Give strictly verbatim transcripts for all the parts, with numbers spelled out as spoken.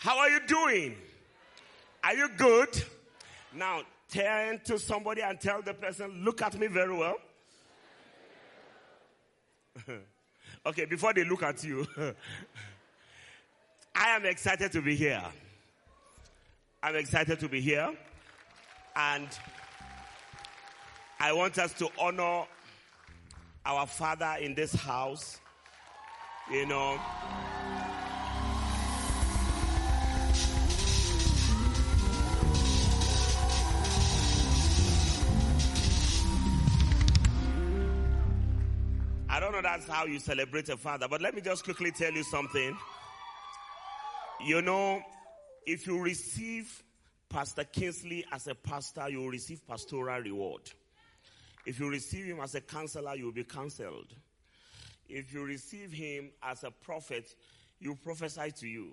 How are you doing? Are you good? Now, turn to somebody and tell the person, look at me very well. Okay, before they look at you. I am excited to be here. I'm excited to be here. And I want us to honor our father in this house. You know. I don't know that's how you celebrate a father, but let me just quickly tell you something. You know, if you receive Pastor Kingsley as a pastor, you will receive pastoral reward. If you receive him as a counselor, you will be counseled. If you receive him as a prophet, he will prophesy to you.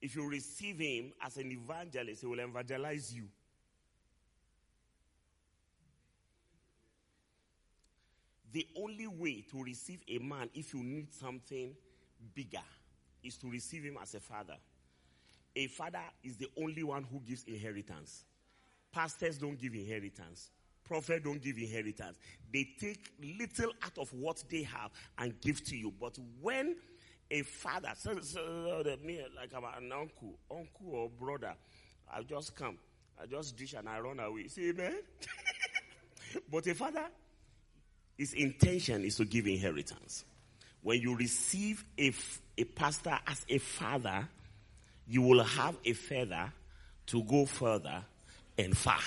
If you receive him as an evangelist, he will evangelize you. The only way to receive a man if you need something bigger is to receive him as a father. A father is the only one who gives inheritance. Pastors don't give inheritance. Prophets don't give inheritance. They take little out of what they have and give to you. But when a father, so, so, like I'm an uncle, uncle or brother, I'll just come, I just dish and I run away. See, man? But a father, his intention is to give inheritance. When you receive a, a pastor as a father, you will have a feather to go further and far.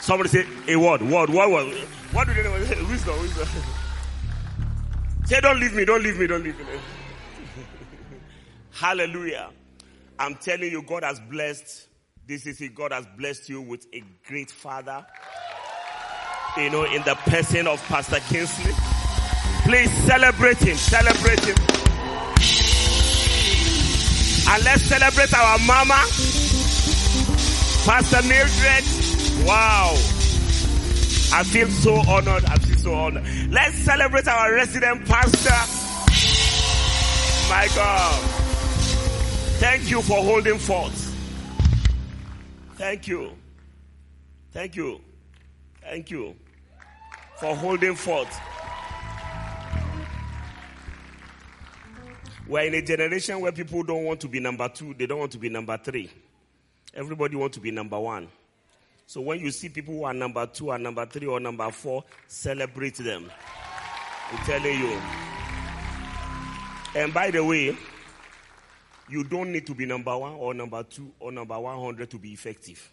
Somebody say a word, word, word, word. What do they know? Wisdom, wisdom. Say, don't leave me, don't leave me, don't leave me. Hallelujah. I'm telling you, God has blessed. This is it. God has blessed you with a great father. You know, in the person of Pastor Kingsley. Please celebrate him, celebrate him. And let's celebrate our mama, Pastor Mildred. Wow. I feel so honored, I feel so honored. Let's celebrate our resident pastor, Michael. Thank you for holding forth. Thank you. Thank you. Thank you for holding forth. We're in a generation where people don't want to be number two. They don't want to be number three. Everybody wants to be number one. So when you see people who are number two or number three or number four, celebrate them. I'm telling you. And by the way, you don't need to be number one or number two or number one hundred to be effective.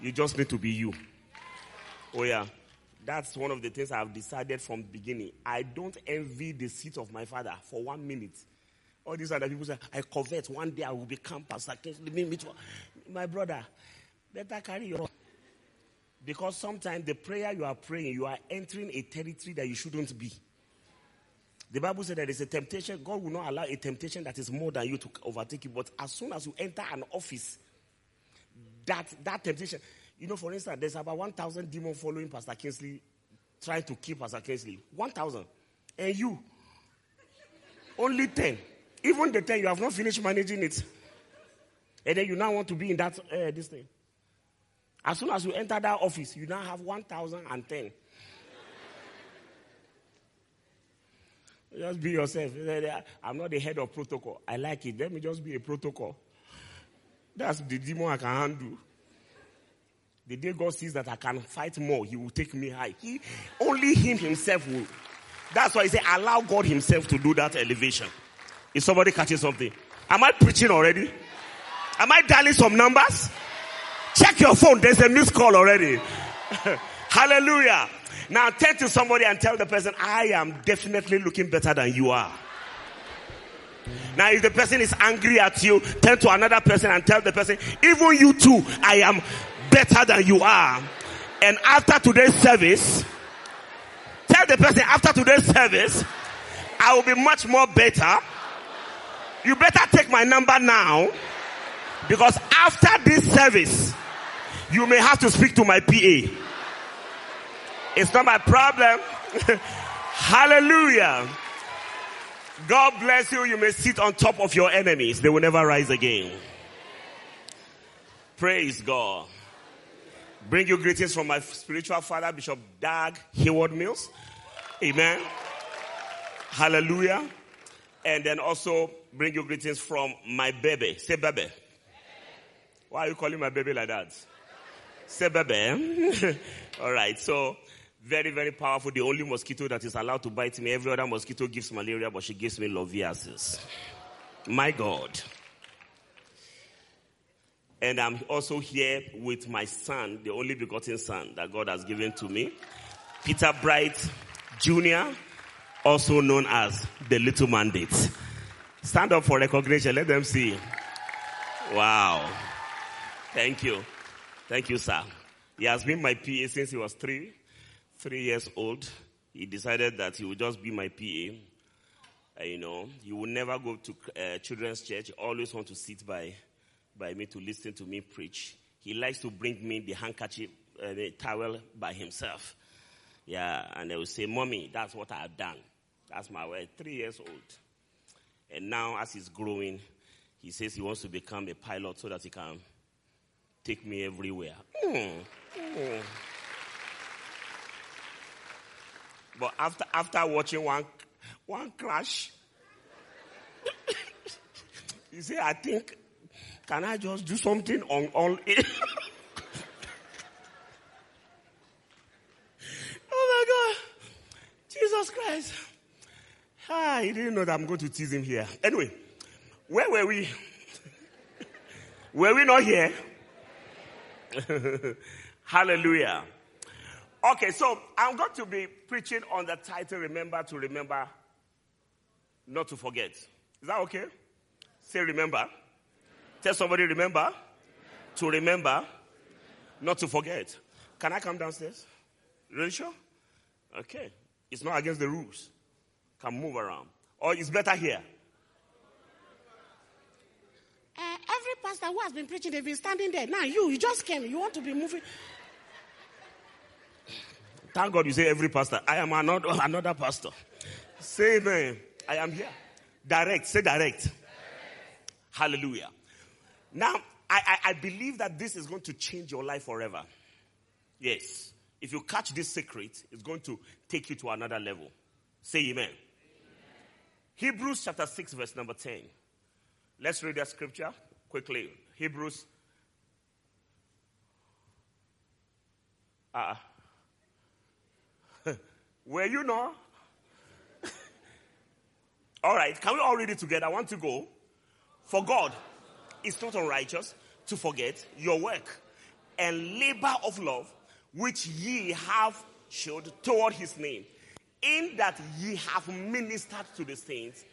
You just need to be you. Oh yeah, that's one of the things I've decided from the beginning. I don't envy the seat of my father for one minute. All these other people say, I covet, one day I will become pastor. My brother, better carry your... Because sometimes the prayer you are praying, you are entering a territory that you shouldn't be. The Bible said there is a temptation. God will not allow a temptation that is more than you to overtake you. But as soon as you enter an office, that that temptation... You know, for instance, there's about one thousand demons following Pastor Kingsley, trying to kill Pastor Kingsley. one thousand. And you, only ten. Even the ten, you have not finished managing it. And then you now want to be in that, uh, this thing. As soon as you enter that office, you now have one thousand ten. Just be yourself. I'm not the head of protocol. I like it. Let me just be a protocol. That's the demon I can handle. The day God sees that I can fight more, he will take me high. He, only him himself will. That's why he said, allow God himself to do that elevation. Is somebody catching something? Am I preaching already? Am I dialing some numbers? Check your phone. There's a missed call already. Hallelujah. Now turn to somebody and tell the person, I am definitely looking better than you are. Now, if the person is angry at you, turn to another person and tell the person, even you too, I am better than you are. And after today's service, tell the person, after today's service, I will be much more better. You better take my number now, because after this service, you may have to speak to my P A. It's not my problem. Hallelujah. God bless you. You may sit on top of your enemies. They will never rise again. Praise God. Bring you greetings from my spiritual father, Bishop Dag Heward-Mills. Amen. Hallelujah. And then also bring you greetings from my baby. Say baby. Why are you calling my baby like that? Say baby. All right. So very, very powerful. The only mosquito that is allowed to bite me. Every other mosquito gives malaria, but she gives me loviasis. My God. And I'm also here with my son, the only begotten son that God has given to me, Peter Bright Junior, also known as the Little Mandate. Stand up for recognition. Let them see. Wow. Thank you. Thank you, sir. He has been my P A since he was three, three years old. He decided that he would just be my P A. You know, he would never go to uh, children's church. He always want to sit by by me to listen to me preach. He likes to bring me the handkerchief, uh, the towel by himself. Yeah, and they will say, Mommy, that's what I've done. That's my way. Three years old. And now as he's growing, he says he wants to become a pilot so that he can take me everywhere. Mm. Mm. But after after watching one, one crash, you say, I think... Can I just do something on all it? Oh my God. Jesus Christ. Ah, he didn't know that I'm going to tease him here. Anyway, where were we? Were we not here? Hallelujah. Okay, so I'm going to be preaching on the title, Remember to Remember, Not to Forget. Is that okay? Say remember. Tell somebody, remember, remember, to remember, remember, not to forget. Can I come downstairs? Really sure? Okay. It's not against the rules. Can move around. Or it's better here. Uh, every pastor who has been preaching, they've been standing there. Now you, you just came. You want to be moving. Thank God you say every pastor. I am another, another pastor. Say amen. I am here. Direct. Say direct. direct. Hallelujah. Now, I, I, I believe that this is going to change your life forever. Yes. If you catch this secret, it's going to take you to another level. Say amen. Amen. Hebrews chapter six, verse number ten. Let's read that scripture quickly. Hebrews. Uh, were you not? All right. Can we all read it together? I want to go. For God. It's not unrighteous to forget your work and labor of love, which ye have showed toward his name, in that ye have ministered to the saints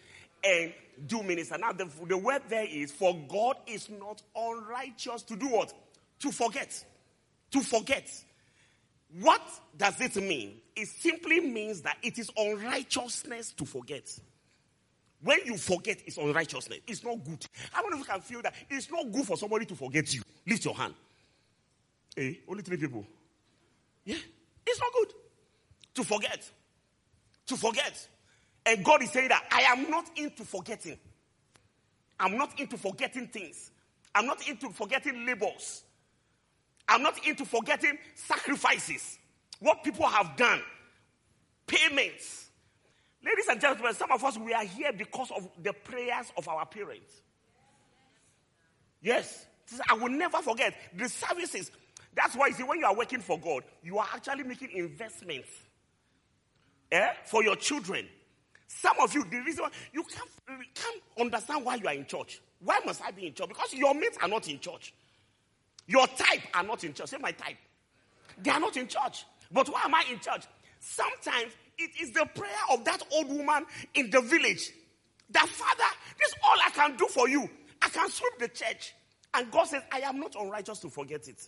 and do minister. Now, the, the word there is, for God is not unrighteous to do what? To forget. To forget. What does it mean? It simply means that it is unrighteousness to forget. When you forget, it's unrighteousness. It's not good. I don't know if you can feel that. It's not good for somebody to forget you. Lift your hand. Hey, only three people. Yeah. It's not good to forget. To forget. And God is saying that I am not into forgetting. I'm not into forgetting things. I'm not into forgetting labors. I'm not into forgetting sacrifices. What people have done. Payments. Ladies and gentlemen, some of us, we are here because of the prayers of our parents. Yes. I will never forget the services. That's why, you see, when you are working for God, you are actually making investments eh, for your children. Some of you, the reason why, you can't, you can't understand why you are in church. Why must I be in church? Because your mates are not in church. Your type are not in church. Say my type. They are not in church. But why am I in church? Sometimes, it is the prayer of that old woman in the village. That, Father, this is all I can do for you. I can sweep the church. And God says, I am not unrighteous to forget it.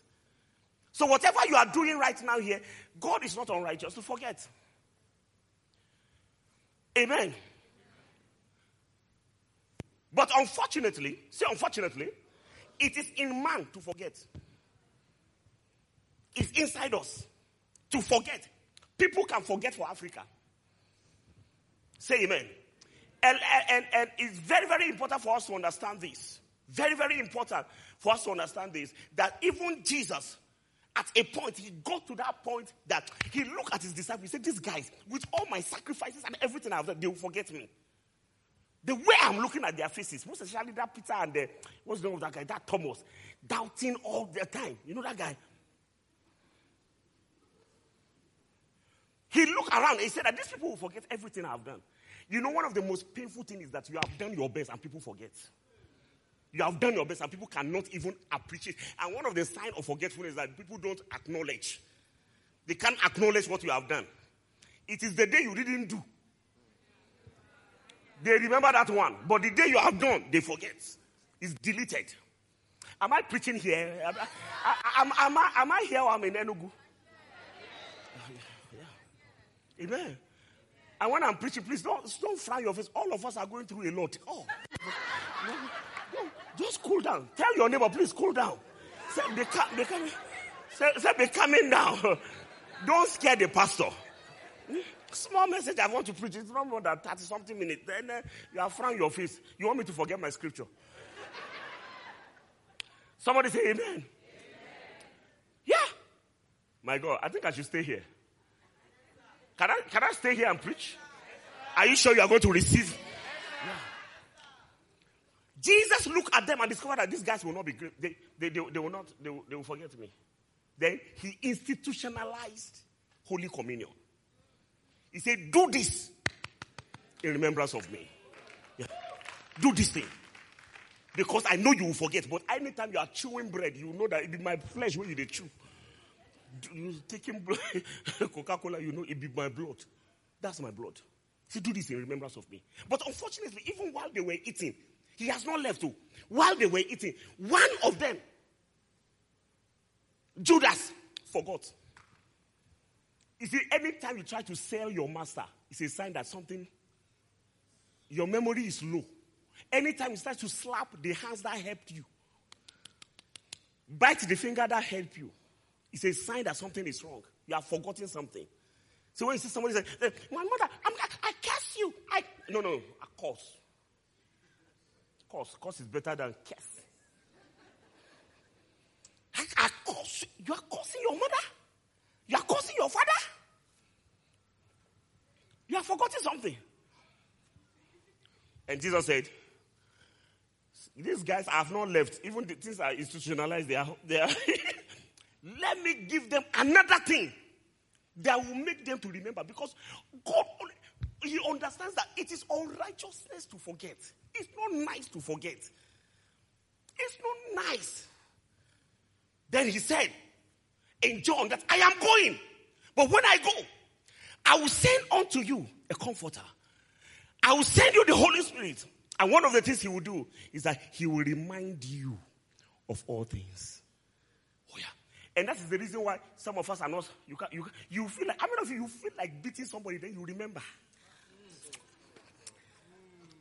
So whatever you are doing right now here, God is not unrighteous to forget. Amen. But unfortunately, say unfortunately, it is in man to forget. It's inside us to forget. People can forget for Africa. Say amen. And, and, and it's very, very important for us to understand this. Very, very important for us to understand this. That even Jesus, at a point, he got to that point that he looked at his disciples. He said, these guys, with all my sacrifices and everything I've done, they will forget me. The way I'm looking at their faces, most especially that Peter and the, what's the name of that guy, that Thomas, doubting all the time. You know that guy? He looked around and he said that these people will forget everything I've done. You know, one of the most painful things is that you have done your best and people forget. You have done your best and people cannot even appreciate. And one of the signs of forgetfulness is that people don't acknowledge. They can't acknowledge what you have done. It is the day you didn't do. They remember that one. But the day you have done, they forget. It's deleted. Am I preaching here? Am I, am, am I, am I here or I'm in Enugu? Yeah. Amen. And when I'm preaching, please don't, don't frown your face. All of us are going through a lot. Oh, no, no, just cool down. Tell your neighbor, please, cool down. Say, they come, they come, say, say, they're coming down. Don't scare the pastor. Small message I want to preach. It's not more than thirty-something minutes. Then uh, you are frowning your face. You want me to forget my scripture? Somebody say amen. Amen. Yeah. My God, I think I should stay here. Can I, can I stay here and preach? Are you sure you are going to receive? Yeah. Jesus looked at them and discovered that these guys will not be great. They, they, they, they will not, they will, they will forget me. Then he institutionalized Holy Communion. He said, do this in remembrance of me. Yeah. Do this thing. Because I know you will forget. But anytime you are chewing bread, you know that it be my flesh when you they chew. You taking Coca-Cola, you know, it be my blood. That's my blood. He do this in remembrance of me. But unfortunately, even while they were eating, he has not left too. While they were eating, one of them, Judas, forgot. You see, any time you try to sell your master, it's a sign that something, your memory is low. Anytime you start to slap the hands that helped you, bite the finger that helped you, it's a sign that something is wrong. You have forgotten something. So when you see somebody say, my mother, I'm, I curse you. I No, no, I curse. Curse. Curse is better than curse. I, I curse. You are cursing your mother? You are cursing your father? You have forgotten something. And Jesus said, these guys have not left. Even the things are institutionalized. They are... They are Let me give them another thing that will make them to remember. Because God, he understands that it is unrighteousness to forget. It's not nice to forget. It's not nice. Then he said in John that I am going. But when I go, I will send unto you a comforter. I will send you the Holy Spirit. And one of the things he will do is that he will remind you of all things. And that is the reason why some of us are not, you can, you, you feel like, how many of you, you feel like beating somebody, then you remember?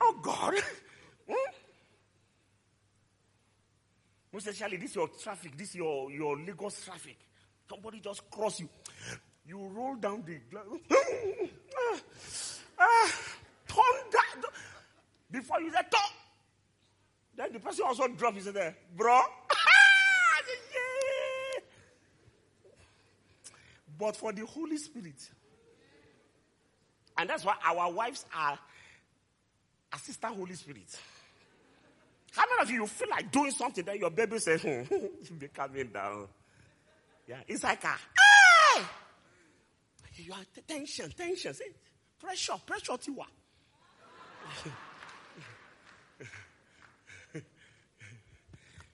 Oh, God. Hmm? Most especially, this is your traffic, this is your, your Lagos traffic. Somebody just cross you. You roll down the, ah, ah, turn down, before you say, turn. Then the person also drops, you say, there, bro. But for the Holy Spirit. And that's why our wives are assistant Holy Spirit. How many of you, you feel like doing something that your baby says, hmm, you'll be coming down. Yeah, it's like a, ah! You are tension, tension, see? Pressure, pressure, Tiwa.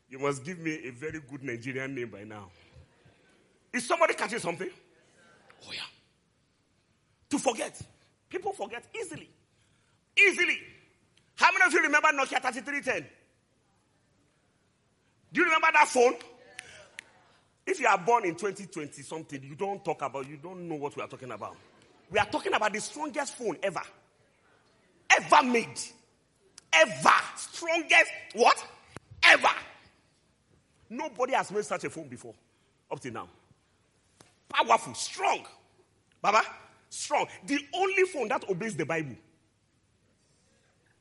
You must give me a very good Nigerian name by now. Is somebody catching something? Oh, yeah. To forget. People forget easily. Easily. How many of you remember Nokia thirty-three ten? Do you remember that phone? If you are born in twenty twenty something, you don't talk about, you don't know what we are talking about. We are talking about the strongest phone ever. Ever made. Ever. Strongest, what? Ever. Nobody has made such a phone before. Up till now. Powerful, strong. Baba, strong. The only phone that obeys the Bible.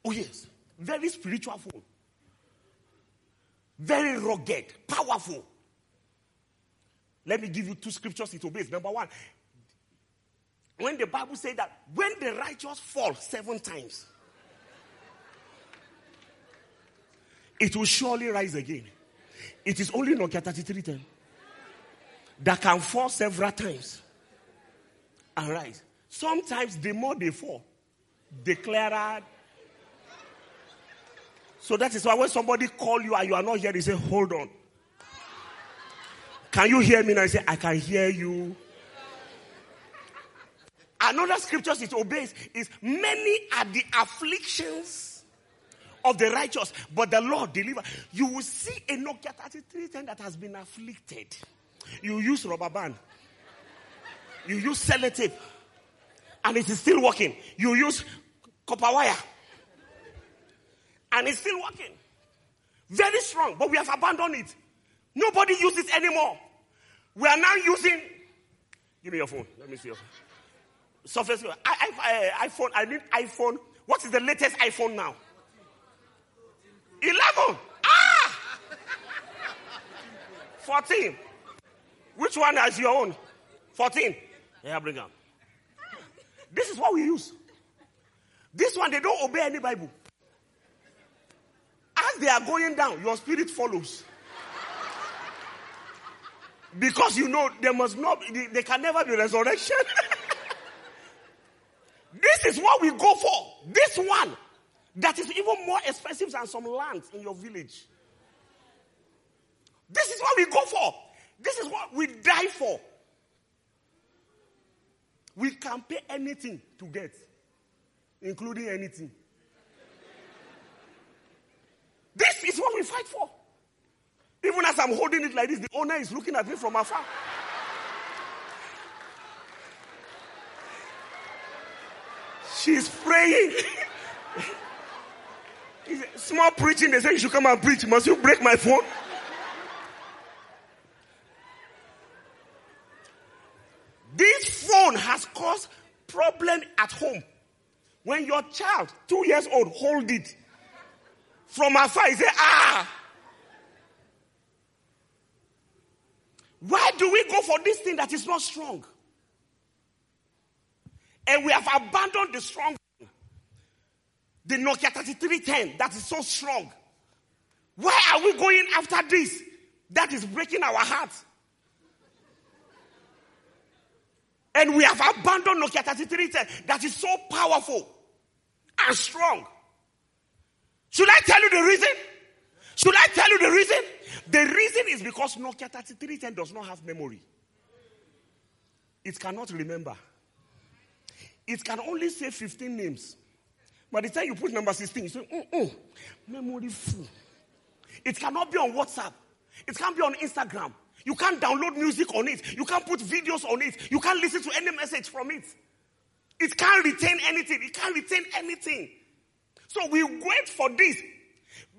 Oh yes, very spiritual phone. Very rugged, powerful. Let me give you two scriptures it obeys. Number one, when the Bible says that when the righteous fall seven times, it will surely rise again. It is only Nokia thirty-three ten that can fall several times and rise. Sometimes the more they fall, the clearer. So that is why when somebody calls you and you are not here, they say, hold on. Can you hear me now? I say, I can hear you. Another scripture it obeys is, many are the afflictions of the righteous, but the Lord delivers. You will see a Nokia thirty-three ten that has been afflicted. You use rubber band. You use sellotape. And it is still working. You use copper wire. And it's still working. Very strong, but we have abandoned it. Nobody uses it anymore. We are now using... Give me your phone. Let me see your phone. Surface. I, I, I, iPhone. I need iPhone. What is the latest iPhone now? eleven. Ah! fourteen. Which one is your own? fourteen. Yeah, bring up. This is what we use. This one, they don't obey any Bible. As they are going down, your spirit follows. Because you know there must not, there can never be resurrection. This is what we go for. This one that is even more expensive than some lands in your village. This is what we go for. This is what we die for. We can pay anything to get, including anything. This is what we fight for. Even as I'm holding it like this, the owner is looking at me from afar. She's praying. Small preaching, they say you should come and preach. Must you break my phone? This phone has caused problem at home. When your child, two years old, hold it from afar, he say, ah. Why do we go for this thing that is not strong? And we have abandoned the strong thing. The Nokia thirty-three ten that is so strong. Why are we going after this? That is breaking our hearts. And we have abandoned Nokia thirty-three ten that is so powerful and strong. Should I tell you the reason? Should I tell you the reason? The reason is because Nokia thirty-three ten does not have memory. It cannot remember. It can only say fifteen names. By the time you put number sixteen, you say, mm-mm, memory full. It cannot be on WhatsApp. It can't be on Instagram. You can't download music on it. You can't put videos on it. You can't listen to any message from it. It can't retain anything. It can't retain anything. So we wait for this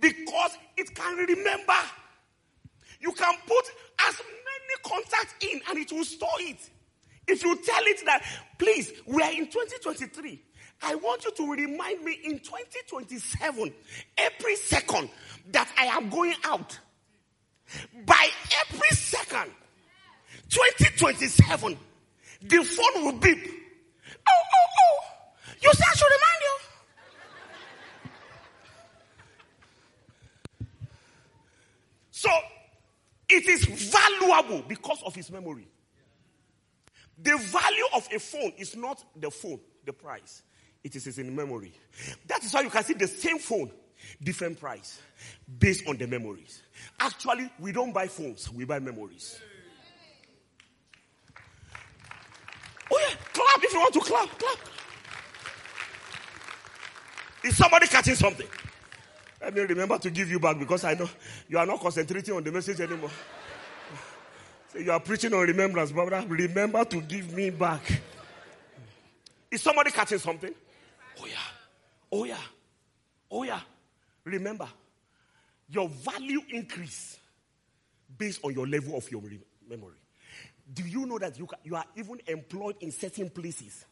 because it can remember. You can put as many contacts in and it will store it. If you tell it that, please, we are in twenty twenty-three. I want you to remind me in twenty twenty-seven, every second, that I am going out. By every second, twenty twenty-seven, the phone will beep. Oh, oh, oh. You said I should remind you. So, it is valuable because of its memory. The value of a phone is not the phone, the price. It is in memory. That is why you can see the same phone, different price, based on the memories. Actually, we don't buy phones, we buy memories. Oh yeah, clap if you want to clap, clap. Is somebody catching something? Let me remember to give you back because I know you are not concentrating on the message anymore. So you are preaching on remembrance, brother. Remember to give me back. Is somebody catching something? Oh yeah. Oh yeah. Oh yeah. Remember, your value increase based on your level of your memory. Do you know that you, can, you are even employed in certain places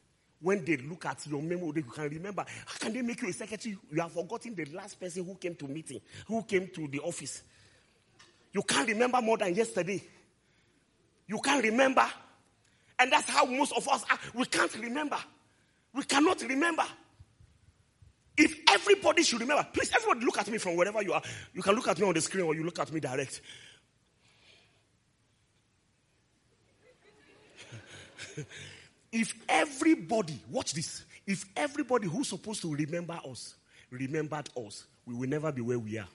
when they look at your memo, they can remember. How can they make you a secretary? You have forgotten the last person who came to meeting, who came to the office. You can't remember more than yesterday. You can't remember. And that's how most of us are. We can't remember. We cannot remember. If everybody should remember, please, everybody look at me from wherever you are. You can look at me on the screen or you look at me direct. If everybody, watch this, if everybody who's supposed to remember us remembered us, we will never be where we are.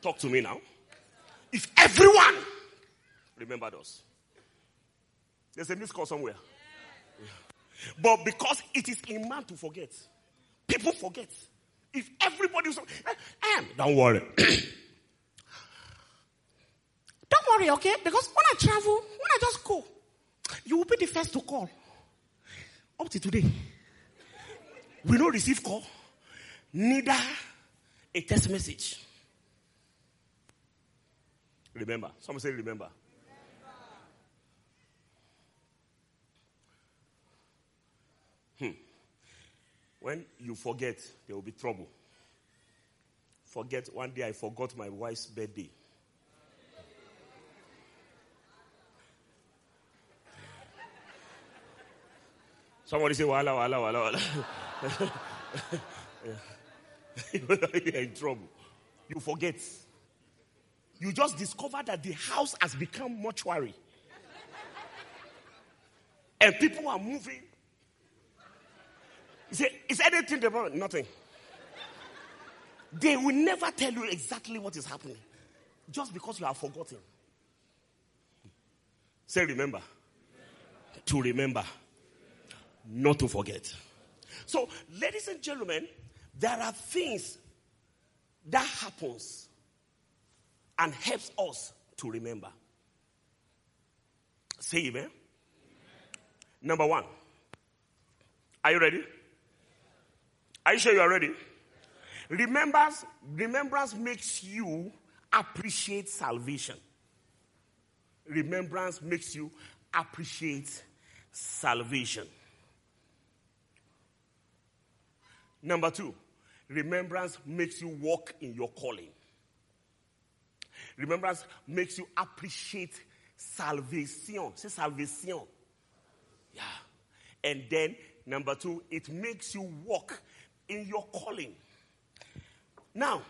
Talk to me now. If everyone remembered us. There's a missed call somewhere. Yeah. But because it is in man to forget, people forget. If everybody... And don't worry. Don't worry, okay? Because when I travel, when I just go, you will be the first to call. Up to today, we don't receive call, neither a text message. Remember. Someone say remember. remember. Hmm. When you forget, there will be trouble. Forget, one day I forgot my wife's birthday. Somebody say, wala, wala, wala, wala. You're in trouble. You forget. You just discover that the house has become mortuary. And people are moving. You say, is anything about nothing? They will never tell you exactly what is happening. Just because you have forgotten. Say remember. To remember. Not to forget. So, ladies and gentlemen, there are things that happens and helps us to remember. Say amen. amen. Number one. Are you ready? Are you sure you are ready? Remembrance, remembrance makes you appreciate salvation. Remembrance makes you appreciate salvation. Number two, remembrance makes you walk in your calling. Remembrance makes you appreciate salvation. Say salvation. Yeah. And then, number two, it makes you walk in your calling. Now,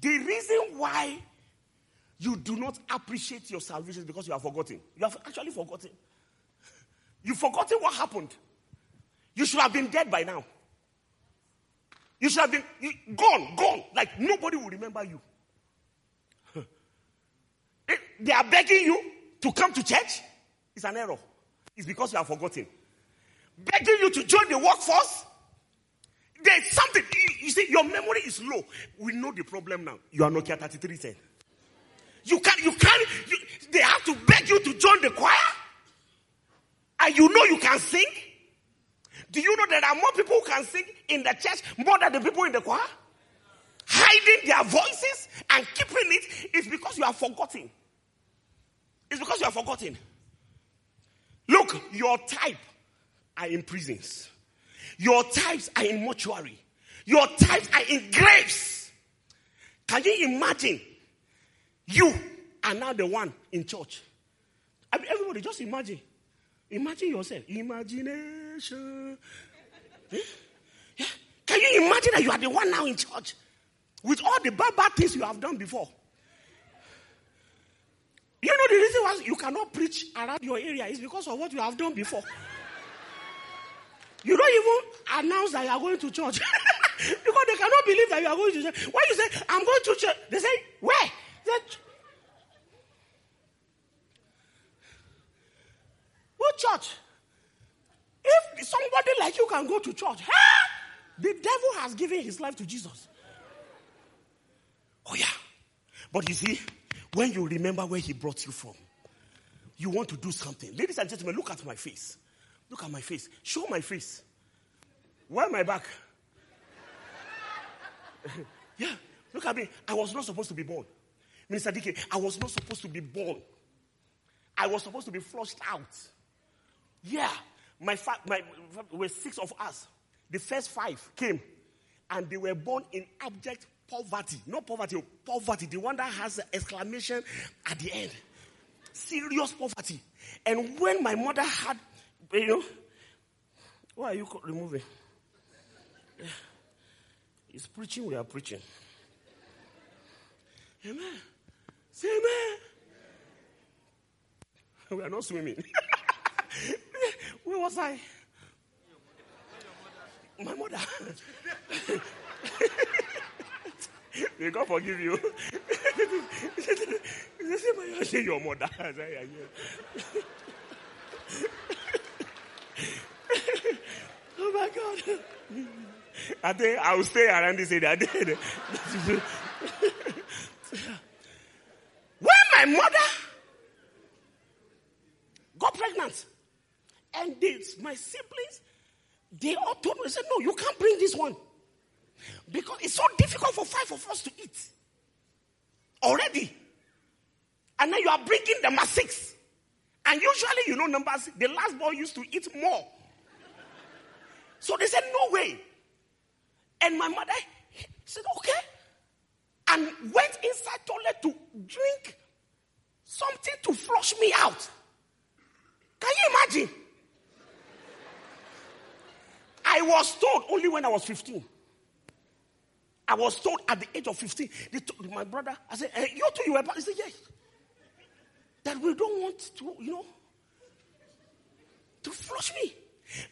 the reason why you do not appreciate your salvation is because you have forgotten. You have actually forgotten. You've forgotten what happened. You should have been dead by now. You should have been you, gone, gone. Like nobody will remember you. It, they are begging you to come to church. It's an error. It's because you are forgotten. Begging you to join the workforce. There's something. You, you see, your memory is low. We know the problem now. You are Nokia thirty-three ten. You can't, you can't, you, they have to beg you to join the choir. And you know you can sing. Do you know there are more people who can sing in the church more than the people in the choir? Hiding their voices and keeping it is because you are forgotten. It's because you are forgotten. Look, your type are in prisons. Your types are in mortuary. Your types are in graves. Can you imagine? You are now the one in church. I mean, everybody, just imagine. Imagine yourself. Imagination. Eh? Yeah. Can you imagine that you are the one now in church? With all the bad, bad things you have done before. You know the reason why you cannot preach around your area is because of what you have done before. You don't even announce that you are going to church. Because they cannot believe that you are going to church. When you say, I'm going to church, they say, where? That what church? If somebody like you can go to church, huh? The devil has given his life to Jesus. Oh yeah. But you see, when you remember where he brought you from, you want to do something. Ladies and gentlemen, look at my face. Look at my face. Show my face. Why my back? Yeah. Look at me. I was not supposed to be born. Minister Dike, I was not supposed to be born. I was supposed to be flushed out. Yeah. My, fa- my there were six of us. The first five came, and they were born in abject poverty. Not poverty, poverty. The one that has an exclamation at the end. Serious poverty. And when my mother had, you know, why are you removing? It's preaching, we are preaching. Amen. Say amen. Yeah. We are not swimming. Where was I? My mother. May God forgive you. Say your mother. Oh my God. I think I will stay around this area. When my mother got pregnant, and they, my siblings, they all told me, said, no, you can't bring this one. Because it's so difficult for five of us to eat. Already. And now you are bringing number six. And usually, you know, numbers, the last boy used to eat more. So they said, no way. And my mother said, okay. And went inside toilet to drink something to flush me out. Can you imagine? I was told only when I was fifteen. I was told at the age of fifteen. They told my brother, I said, hey, you too, you were born. He said, yes. That we don't want to, you know, to flush me.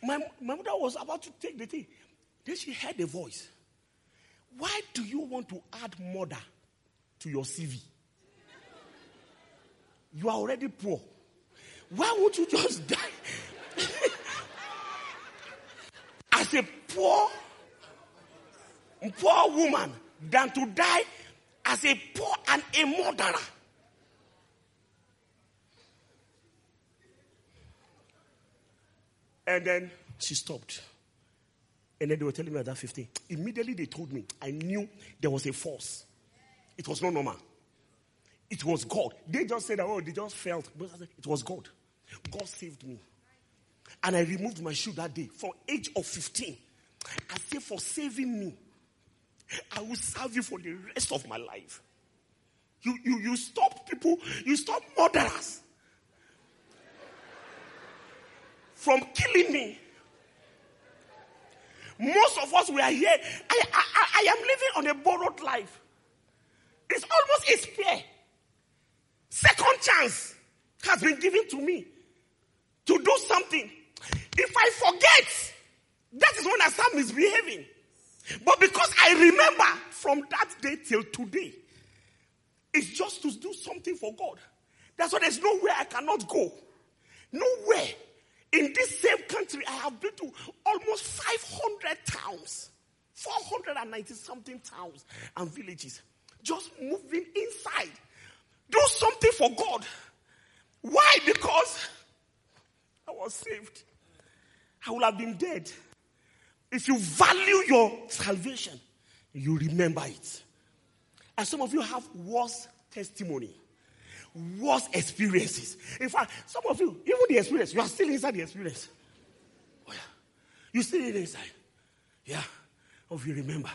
My, my mother was about to take the thing. Then she heard a voice. Why do you want to add murder to your C V? You are already poor. Why won't you just die? As a poor, poor woman, than to die as a poor and a murderer. And then she stopped. And then they were telling me at that fifteen. Immediately they told me, I knew there was a force. It was not normal. It was God. They just said, oh, they just felt. But it was God. God saved me. And I removed my shoe that day. For age of fifteen. I said, for saving me, I will serve you for the rest of my life. You, you, you stop people. You stop murderers from killing me. Most of us, we are here. I, I, I am living on a borrowed life. It's almost a spare. Second chance has been given to me to do something. If I forget, that is when I start misbehaving. But because I remember from that day till today, it's just to do something for God. That's why there's nowhere I cannot go. Nowhere. In this same country, I have been to almost five hundred towns, four hundred ninety something towns and villages. Just moving inside. Do something for God. Why? Because I was saved. I would have been dead. If you value your salvation, you remember it. And some of you have worse testimony. Worse experiences. In fact, some of you, even the experience, you are still inside the experience. Oh, yeah. You still inside. Yeah. If you remember.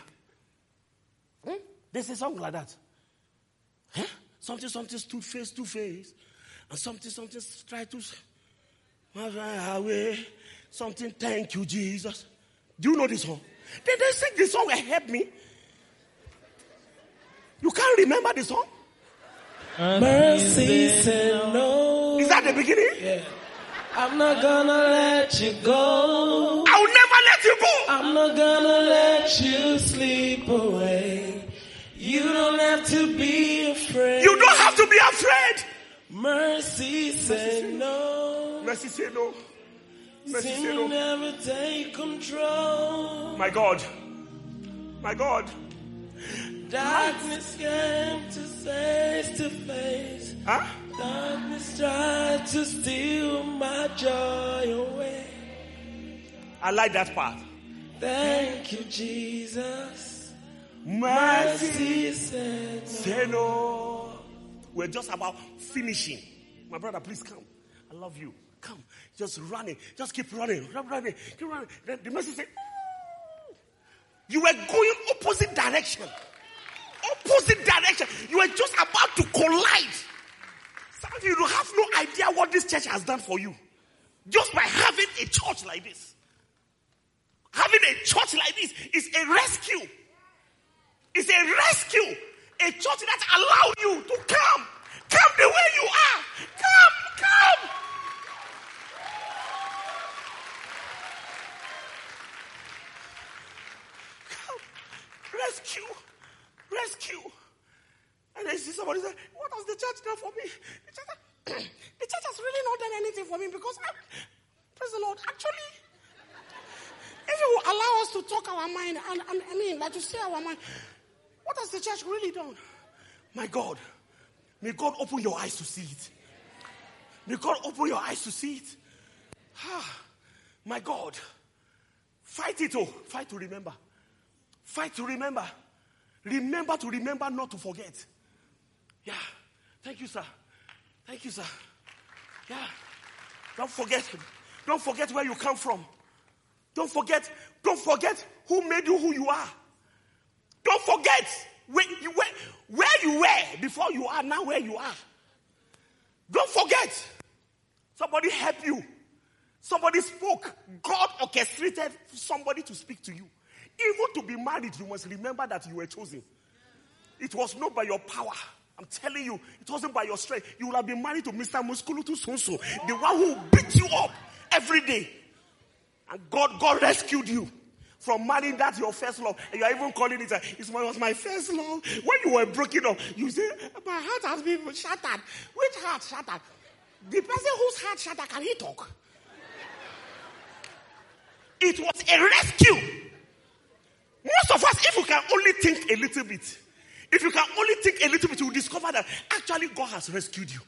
Hmm? There's a song like that. Huh? Something, something stood face to face. And something, something tried to away. Something, thank you, Jesus. Do you know this song? Then they sing this song and help me. You can't remember the song? Mercies and no. Is that the beginning? Yeah. I'm not gonna let you go. I will never let you go. I'm not gonna let you slip away. You don't have to be afraid. You don't have to be afraid. Mercy said no. Mercy said no. Mercy said no. Never take control. My God. My God. Darkness came to face to face. Huh? Darkness tried to steal my joy away. I like that part. Thank you, Jesus. Mercy, Mercy said, said no. We're just about finishing. My brother, please come. I love you. come, just running, just keep running, run, running, keep running. Then the message said, you were going opposite direction. Opposite direction. You were just about to collide. Some of you have no idea what this church has done for you. Just by having a church like this. Having a church like this is a rescue. It's a rescue. A church that allows you to come. Come the way you are. Come, come. Come. Rescue. Rescue. And I see somebody say, what has the church done for me? The church, the church has really not done anything for me because, I, praise the Lord, actually, if you will allow us to talk our mind, and, and I mean, like to say our mind, what has the church really done? My God, may God open your eyes to see it. May God open your eyes to see it. Ah, my God, fight it, oh, fight to remember. Fight to remember. Remember to remember, not to forget. Yeah. Thank you, sir. Thank you, sir. Yeah. Don't forget. Don't forget where you come from. Don't forget. Don't forget who made you who you are. Don't forget where you were, where you were before you are now where you are. Don't forget. Somebody helped you. Somebody spoke. God orchestrated somebody to speak to you. Even to be married, you must remember that you were chosen. It was not by your power. I'm telling you, it wasn't by your strength. You would have been married to Mister Muskulutu Sunso, the one who beat you up every day. And God, God rescued you from marrying that your first love. And you are even calling it, it was my first love. When you were broken up, you say, my heart has been shattered. Which heart shattered? The person whose heart shattered, can he talk? It was a rescue. Most of us, if we can only think a little bit, if you can only think a little bit, you will discover that actually God has rescued you.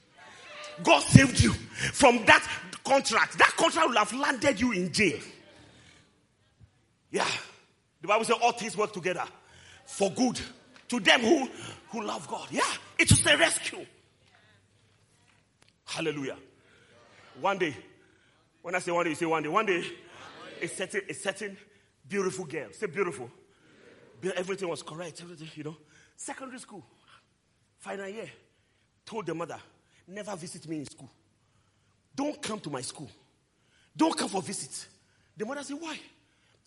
God saved you from that contract. That contract will have landed you in jail. Yeah. The Bible says all things work together for good to them who, who love God. Yeah. It is a rescue. Hallelujah. One day, when I say one day, you say one day. One day, a certain, a certain beautiful girl. Say beautiful. Everything was correct, everything, you know. Secondary school, final year, told the mother, never visit me in school. Don't come to my school. Don't come for visit. The mother said, why?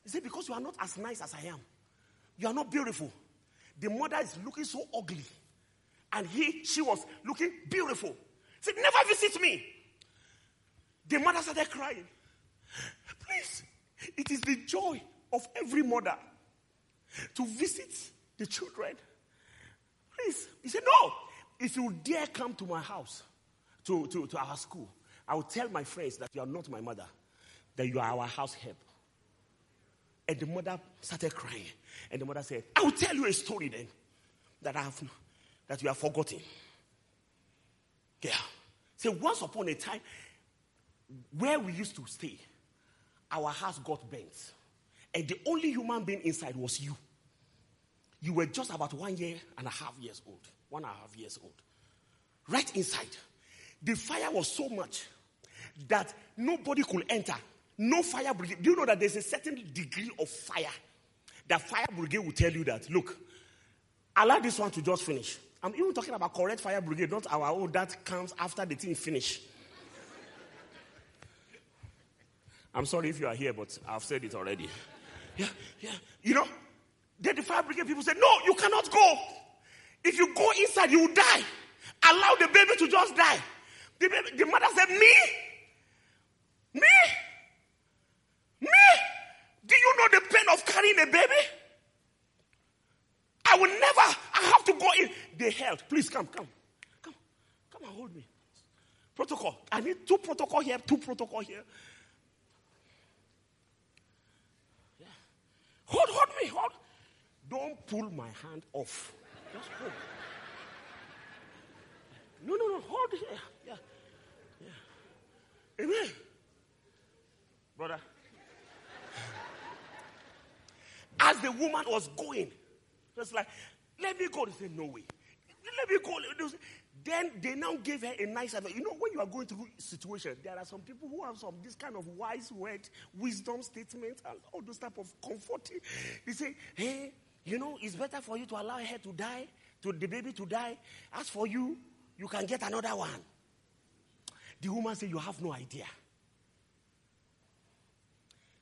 He said, because you are not as nice as I am. You are not beautiful. The mother is looking so ugly. And he, she was looking beautiful. He said, never visit me. The mother started crying. Please, it is the joy of every mother to visit the children. Please. He said, no. If you dare come to my house, to, to, to our school, I will tell my friends that you are not my mother, that you are our house help. And the mother started crying. And the mother said, I will tell you a story then that I have that you have forgotten. Yeah. So once upon a time, where we used to stay, our house got burnt. And the only human being inside was you. You were just about one year and a half years old. One and a half years old. Right inside. The fire was so much that nobody could enter. No fire brigade. Do you know that there's a certain degree of fire? That fire brigade will tell you that, look, allow this one to just finish. I'm even talking about correct fire brigade, not our own that comes after the thing finish. I'm sorry if you are here, but I've said it already. Yeah, yeah. You know, then the fire brigade people said, no, you cannot go. If you go inside, you will die. Allow the baby to just die. The, baby, the mother said, me? Me? Me? Do you know the pain of carrying a baby? I will never, I have to go in. They held, please come, come. Come, come and hold me. Protocol. I need two protocol here, two protocol here. Hold, hold me, hold. Don't pull my hand off. Just hold. No, no, no, hold here. Yeah, yeah. Amen. Brother. As the woman was going, just like, let me go. They said, no way. Let you call it? Then they now gave her a nice advice. You know, when you are going through situation, there are some people who have some this kind of wise word, wisdom statements, and all those type of comforting. They say, hey, you know, it's better for you to allow her to die, to the baby to die. As for you, you can get another one. The woman said, you have no idea.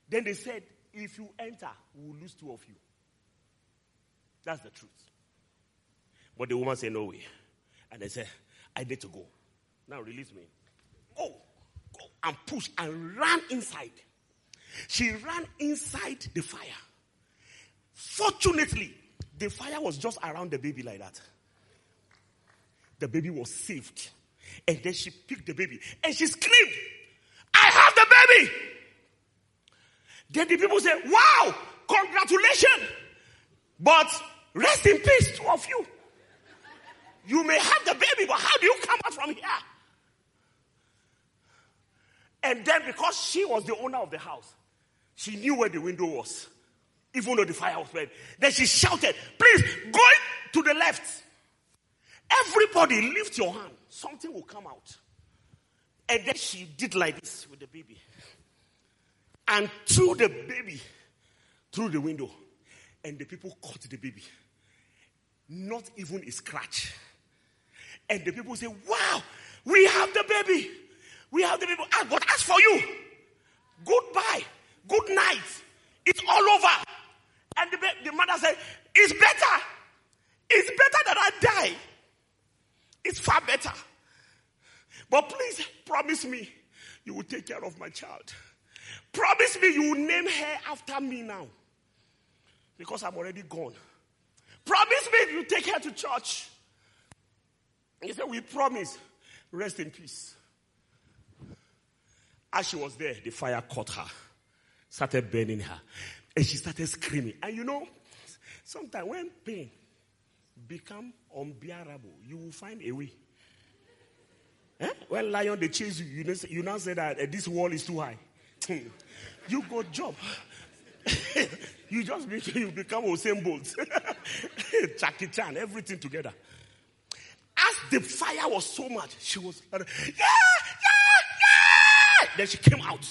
Then they said, if you enter, we will lose two of you. That's the truth. But the woman said, no way. And they said, I need to go. Now release me. Go, go and push and ran inside. She ran inside the fire. Fortunately, the fire was just around the baby like that. The baby was saved. And then she picked the baby. And she screamed, I have the baby! Then the people said, wow, congratulations. But rest in peace, two of you. You may have the baby, but how do you come out from here? And then because she was the owner of the house, she knew where the window was, even though the fire was red. Then she shouted, please, go to the left. Everybody lift your hand. Something will come out. And then she did like this with the baby. And threw the baby through the window. And the people caught the baby. Not even a scratch. And the people say, wow, we have the baby. We have the baby. Ah, but as for you, goodbye. Good night. It's all over. And the, the mother said, it's better. It's better that I die. It's far better. But please promise me you will take care of my child. Promise me you will name her after me now. Because I'm already gone. Promise me you take her to church. He said, we promise. Rest in peace. As she was there, the fire caught her. Started burning her. And she started screaming. And you know, sometimes when pain becomes unbearable, you will find a way. Eh? When lion, they chase you, you now say that uh, this wall is too high. You go job. You just be, you become Usain Bolt, Jackie Chan, everything together. As the fire was so much, she was like, yeah, yeah, yeah. Then she came out.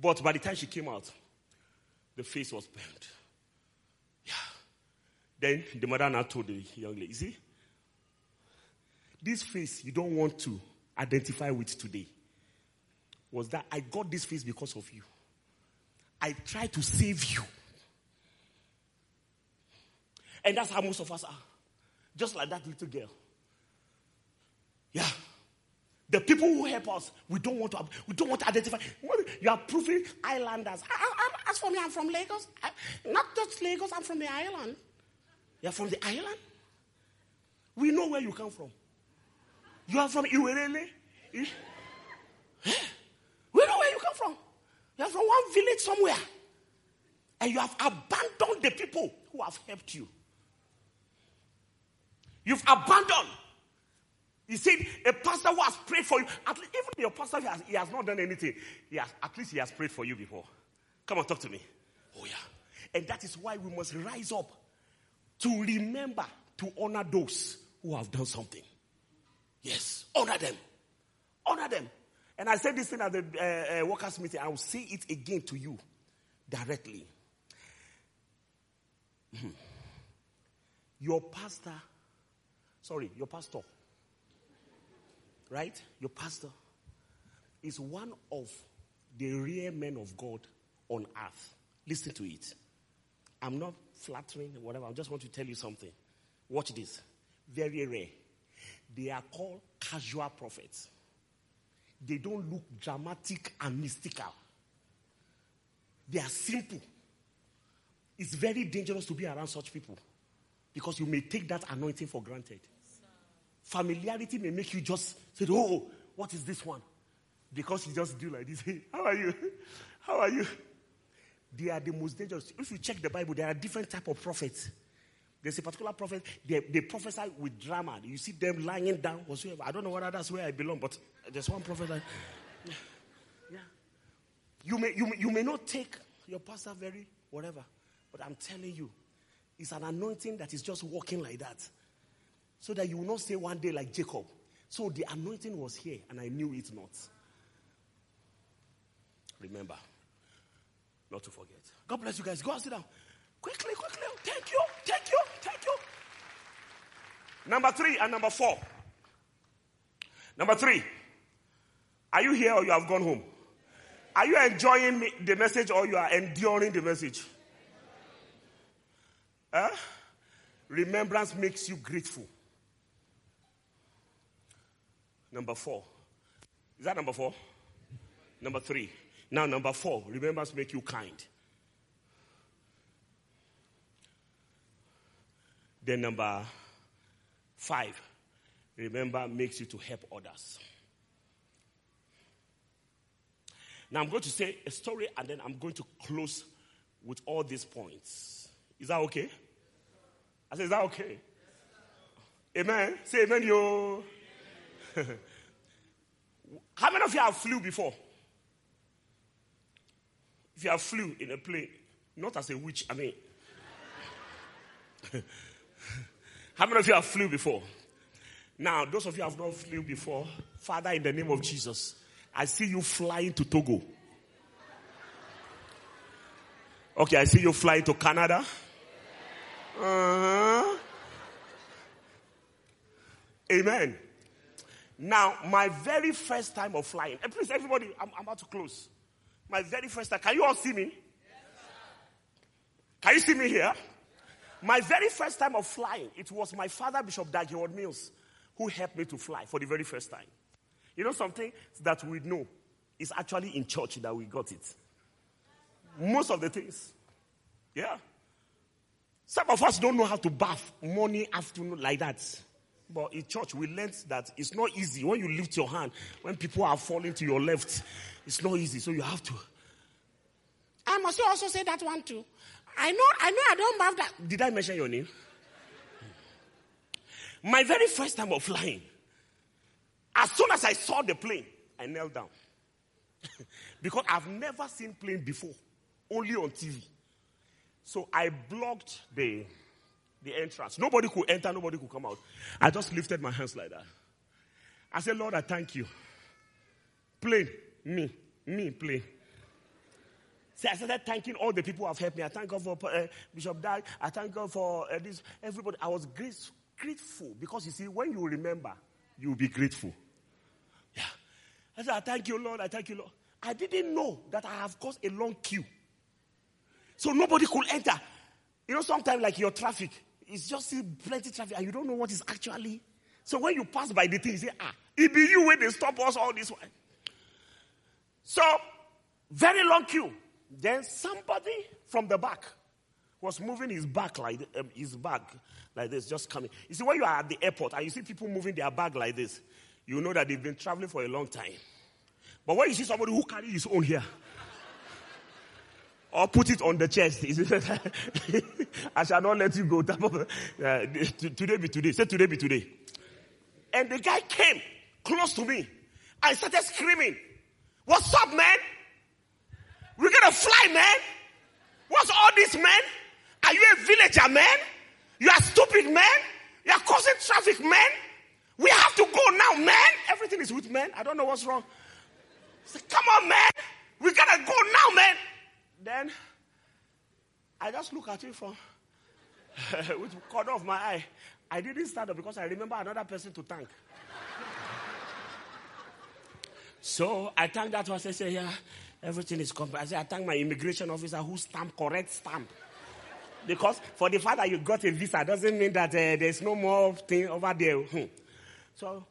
But by the time she came out, the face was burnt. Yeah. Then the mother now told the young lady, see, this face you don't want to identify with today was that I got this face because of you. I try to save you. And that's how most of us are. Just like that little girl. Yeah. The people who help us, we don't want to, we don't want to identify. You are proving islanders. I, I, as for me, I'm from Lagos. I, not just Lagos, I'm from the island. You're from the island? We know where you come from. You are from Iwerele. We know where you come from. You are from one village somewhere. And you have abandoned the people who have helped you. You've abandoned. You see, a pastor who has prayed for you. At least, even your pastor, he has, he has not done anything. He has, at least he has prayed for you before. Come on, talk to me. Oh, yeah. And that is why we must rise up to remember, to honor those who have done something. Yes, honor them. Honor them. And I said this thing at the uh, uh, workers' meeting. I will say it again to you directly. Your pastor, sorry, your pastor, right? Your pastor is one of the real men of God on earth. Listen to it. I'm not flattering, whatever. I just want to tell you something. Watch this. Very rare. They are called casual prophets. They don't look dramatic and mystical. They are simple. It's very dangerous to be around such people because you may take that anointing for granted. Familiarity may make you just say, oh, what is this one? Because you just do like this. Hey, how are you? How are you? They are the most dangerous. If you check the Bible, there are different types of prophets. There's a particular prophet, they, they prophesy with drama. You see them lying down, whatsoever. I don't know whether that's where I belong, but there's one prophet. I, yeah, yeah. You may, you, you may not take your pastor very, whatever, but I'm telling you, it's an anointing that is just walking like that. so that you will not say one day like Jacob. So the anointing was here and I knew it not. Remember, not to forget. God bless you guys. Go and sit down. Quickly, quickly. Thank you, thank you, thank you. Number three and number four. Number three. Are you here or you have gone home? Are you enjoying the message or you are enduring the message? Huh? Remembrance makes you grateful. Number four. Is that number four? Number three. Now number four. Remembrance makes you kind. Then number five. Remember makes you to help others. Now I'm going to say a story and then I'm going to close with all these points. Is that okay? I said, is that okay? Yes, amen. Say amen, yo. Amen. How many of you have flew before? If you have flew in a plane, not as a witch, I mean. How many of you have flew before? Now, those of you who have not flew before, Father, in the name of Jesus, I see you flying to Togo. Okay, I see you flying to Canada. Uh-huh. Amen. Now, my very first time of flying. And please, everybody, I'm, I'm about to close. My very first time. Can you all see me? Yes, can you see me here? Yes, my very first time of flying, it was my father, Bishop Dag Heward-Mills, who helped me to fly for the very first time. You know something that we know? It's actually in church that we got it. Most of the things. Yeah. Some of us don't know how to bath morning, afternoon, like that. But in church, we learned that it's not easy. When you lift your hand, when people are falling to your left, it's not easy. So you have to. I must also say that one too. I know I know I don't bath that. Did I mention your name? My very first time of flying, as soon as I saw the plane, I knelt down. Because I've never seen plane before, only on T V. So I blocked the, the entrance. Nobody could enter, nobody could come out. I just lifted my hands like that. I said, Lord, I thank you. Play me, me, play. So I started thanking all the people who have helped me. I thank God for uh, Bishop Dag. I thank God for uh, this, everybody. I was grateful because, you see, when you remember, you'll be grateful. Yeah. I said, I thank you, Lord. I thank you, Lord. I didn't know that I have caused a long queue. So nobody could enter. You know, sometimes like your traffic, it's just plenty of traffic and you don't know what is actually. So when you pass by the thing, you say, ah, it be you when they stop us all this way. So, very long queue. Then somebody from the back was moving his bag like, um, his bag like this, just coming. You see, when you are at the airport and you see people moving their bag like this, you know that they've been traveling for a long time. But when you see somebody who carries his own here, or put it on the chest. I shall not let you go. Uh, today be today. Say today be today. And the guy came close to me. I started screaming. What's up, man? We're going to fly, man. What's all this, man? Are you a villager, man? You are stupid, man. You are causing traffic, man. We have to go now, man. Everything is with man. I don't know what's wrong. I said, come on, man. We got to go now, man. Then, I just look at him from, with the corner of my eye. I didn't stand up because I remember another person to thank. So, I thank that one. I said, yeah, everything is complete. I said, I thank my immigration officer who stamped correct stamp. Because for the fact that you got a visa doesn't mean that uh, there's no more thing over there. Hmm. So,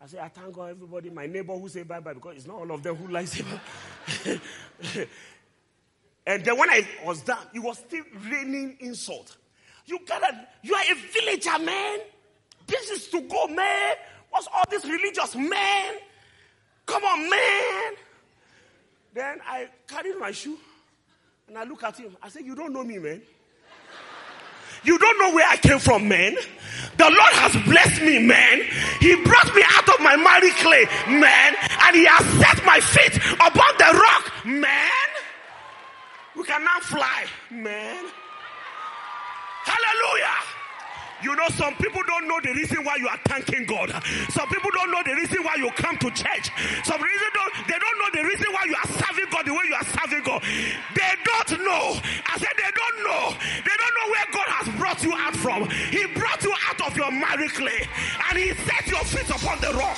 I said, I thank God, everybody, my neighbor who said bye-bye, because it's not all of them who likes it. And then when I was done, it was still raining insult. You gotta, you are a villager, man. This is to go, man. What's all this religious, man? Come on, man. Then I carried my shoe and I look at him. I said, you don't know me, man. You don't know where I came from, man. The Lord has blessed me, man. He brought me out of my miry clay, man. And he has set my feet upon the rock, man. We cannot fly, man. Hallelujah. You know, some people don't know the reason why you are thanking God. Some people don't know the reason why you come to church. Some reason don't, they don't know the reason why you are serving God the way you are serving God. They don't know. I said they don't know. They don't know where God has brought you out from. He brought you out of your miry clay and He set your feet upon the rock.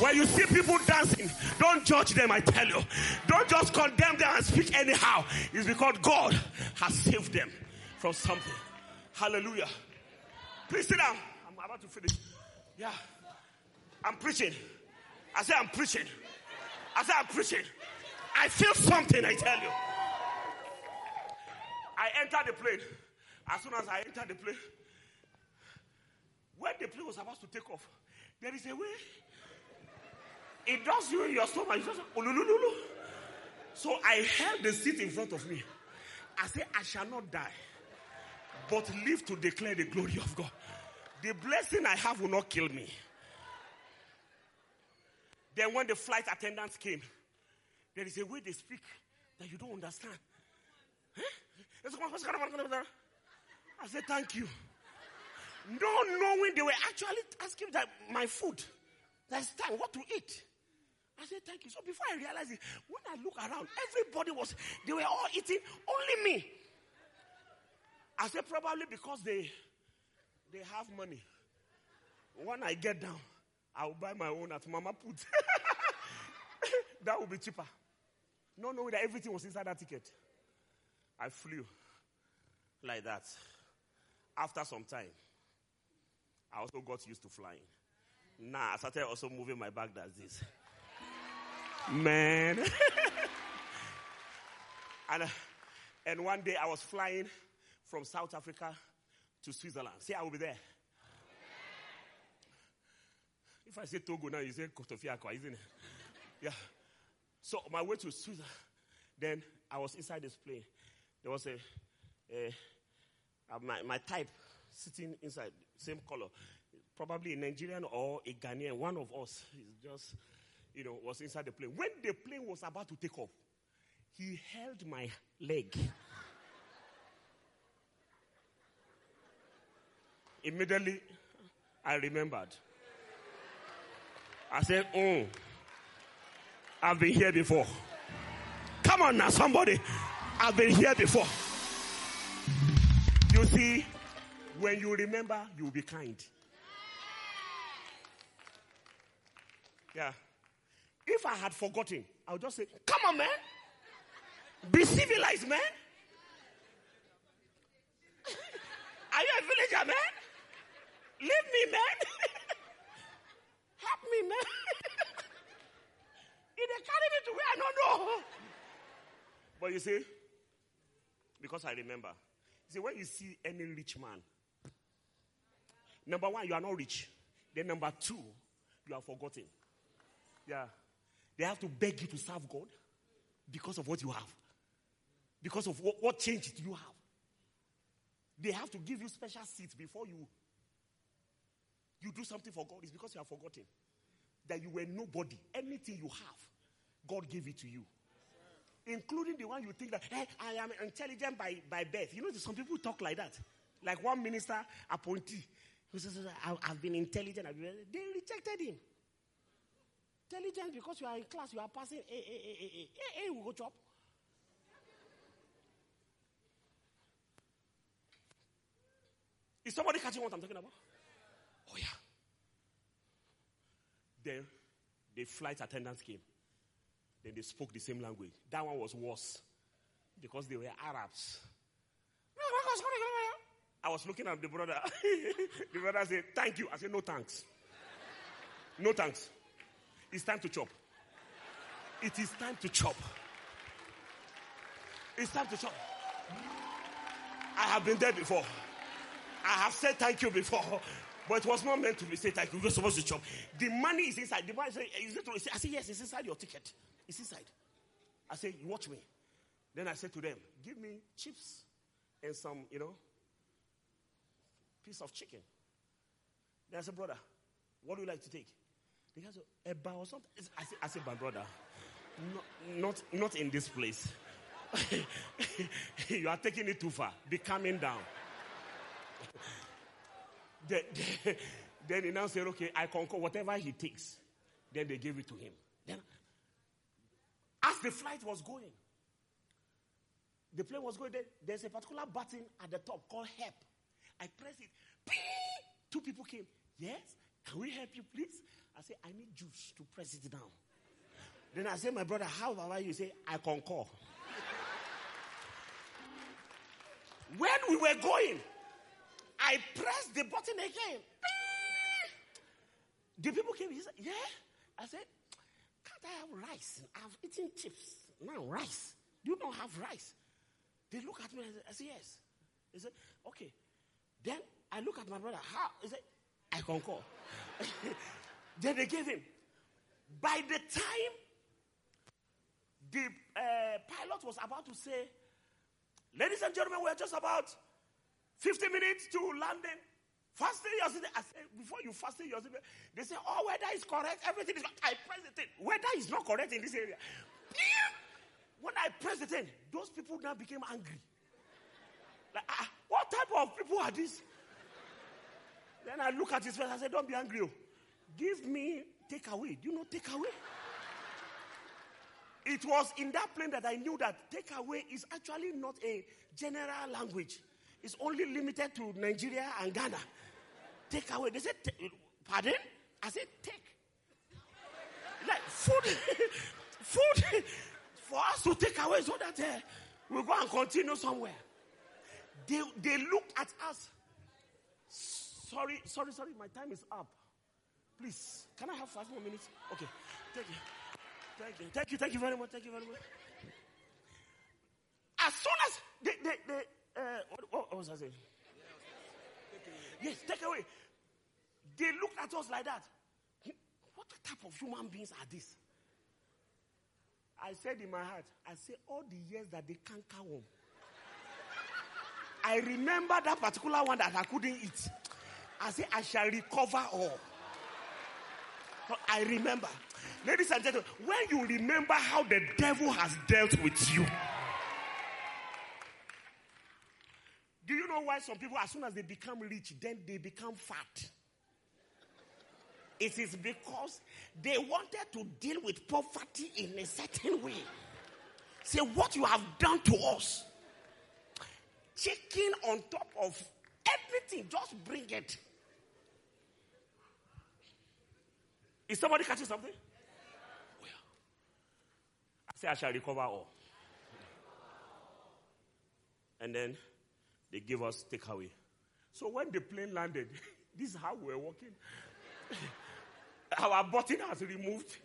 When you see people dancing, don't judge them, I tell you. Don't just condemn them and speak anyhow. It's because God has saved them from something. Hallelujah. Please sit down. I'm about to finish. Yeah. I'm preaching. I say I'm preaching. I say I'm preaching. I feel something, I tell you. I entered the plane. As soon as I entered the plane, when the plane was about to take off, there is a way. It does you in your stomach. You just, oh, no, no, no, no. So I held the seat in front of me. I said, I shall not die, but live to declare the glory of God. The blessing I have will not kill me. Then when the flight attendants came, there is a way they speak that you don't understand. Huh? I said, thank you. Not knowing they were actually asking that my food, that's time, what to eat. I said, thank you. So before I realized it, when I look around, everybody was, they were all eating, only me. I said, probably because they, they have money. When I get down, I will buy my own at Mama Put. That will be cheaper. No, knowing that everything was inside that ticket. I flew like that. After some time, I also got used to flying. Nah, I started also moving my bag like this. Man. and, uh, and one day I was flying from South Africa to Switzerland. See, I will be there. If I say Togo now, you say Kotofiakwa, isn't it? Yeah. So my way to Switzerland, then I was inside this plane. There was a, a uh, my, my type sitting inside, same color. Probably a Nigerian or a Ghanaian, one of us, is just, you know, was inside the plane. When the plane was about to take off, he held my leg. Immediately, I remembered. I said, mm, I've been here before. Come on now, somebody. I've been here before. You see, when you remember, you'll be kind. Yeah. If I had forgotten, I would just say, come on, man. Be civilized, man. Are you a villager, man? Leave me, man. Help me, man. If they carry me to where I don't know. But you see, because I remember, you see, when you see any rich man, number one, you are not rich. Then number two, you are forgotten. Yeah. They have to beg you to serve God because of what you have. Because of what, what change do you have. They have to give you special seats before you you do something for God. It's because you are forgotten. That you were nobody. Anything you have, God gave it to you. Yes, including the one you think that, hey, I am intelligent by, by birth. You know, some people talk like that. Like one minister appointee. I've been intelligent. They rejected him. Intelligent because you are in class, you are passing. A A A A A will go chop. Is somebody catching what I'm talking about? Oh yeah. Then the flight attendants came. Then they spoke the same language. That one was worse because they were Arabs. I was looking at the brother. The brother said, thank you. I said, no thanks. No thanks. It's time to chop. It is time to chop. It's time to chop. I have been there before. I have said thank you before. But it was not meant to be said thank you. You're supposed to chop. The money is inside. The money is inside. I said, yes, it's inside your ticket. It's inside. I said, you watch me. Then I said to them, give me chips and some, you know, piece of chicken. Then I said, brother, what do you like to take? The guy said, Eba or something. I said, I said, my brother, not, not, not in this place. You are taking it too far. Be calming down. Then, then he now said, okay, I concur. Whatever he takes. Then they gave it to him. Then, as the flight was going, the plane was going, there, there's a particular button at the top called help. I press it. Ping! Two people came. Yes? Can we help you, please? I said, I need juice to press it down. Then I said, my brother, how about you? Say, I concur. When we were going, I pressed the button again. Beep! The people came. He said, yeah. I said, can't I have rice? I've eaten chips. Now rice. You don't have rice. They look at me. And I said, yes. He said, okay. Then I look at my brother. How? He said, I concur. Then they gave him. By the time the uh, pilot was about to say, ladies and gentlemen, we're just about fifty minutes to London. Fasten your seatbelt. I said, before you fasten your seatbelt, they say, oh, weather is correct. Everything is correct. I press the thing. Weather is not correct in this area. When I press the thing, those people now became angry. Like, ah, what type of people are these? Then I look at his face. I said, don't be angry. Oh. Give me takeaway. Do you know takeaway? It was in that plane that I knew that takeaway is actually not a general language. It's only limited to Nigeria and Ghana. Takeaway. They said, pardon? I said, take. Like food. Food for us to take away so that uh, we go and continue somewhere. They, they looked at us. Sorry, sorry, sorry. My time is up. Please, can I have five more minutes? Okay, thank you. Thank you, thank you, thank you very much, thank you very much. As soon as they, they, they uh, what, what was I saying? Yes, take away. They looked at us like that. What type of human beings are these? I said in my heart, I said all the years that they can't come home. I remember that particular one that I couldn't eat. I said, I shall recover all. I remember. Ladies and gentlemen, when you remember how the devil has dealt with you. Do you know why some people, as soon as they become rich, then they become fat? It is because they wanted to deal with poverty in a certain way. Say, what you have done to us. Chicken on top of everything, just bring it. Is somebody catching something? Well, I say I shall recover all. And then they give us takeaway. So when the plane landed, this is how we were walking. Our button has removed.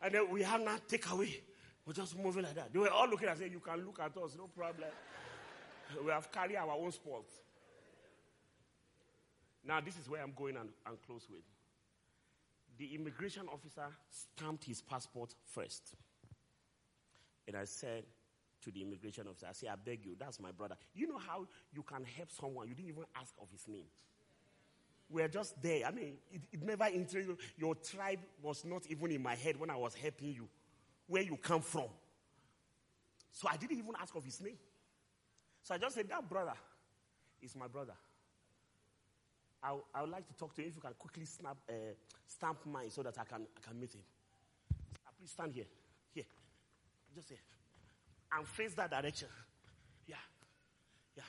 And then we have now takeaway. We're just moving like that. They were all looking and saying, you can look at us, no problem. We have carried our own sports. Now this is where I'm going and, and close with. The immigration officer stamped his passport first. And I said to the immigration officer, I said, I beg you, that's my brother. You know how you can help someone? You didn't even ask of his name. We're just there. I mean, it, it never interested. Your tribe was not even in my head when I was helping you, where you come from. So I didn't even ask of his name. So I just said, that brother is my brother. I, I would like to talk to you. If you can quickly snap, uh, stamp mine so that I can I can meet him. Uh, please stand here. Here. Just here. And face that direction. Yeah. Yeah.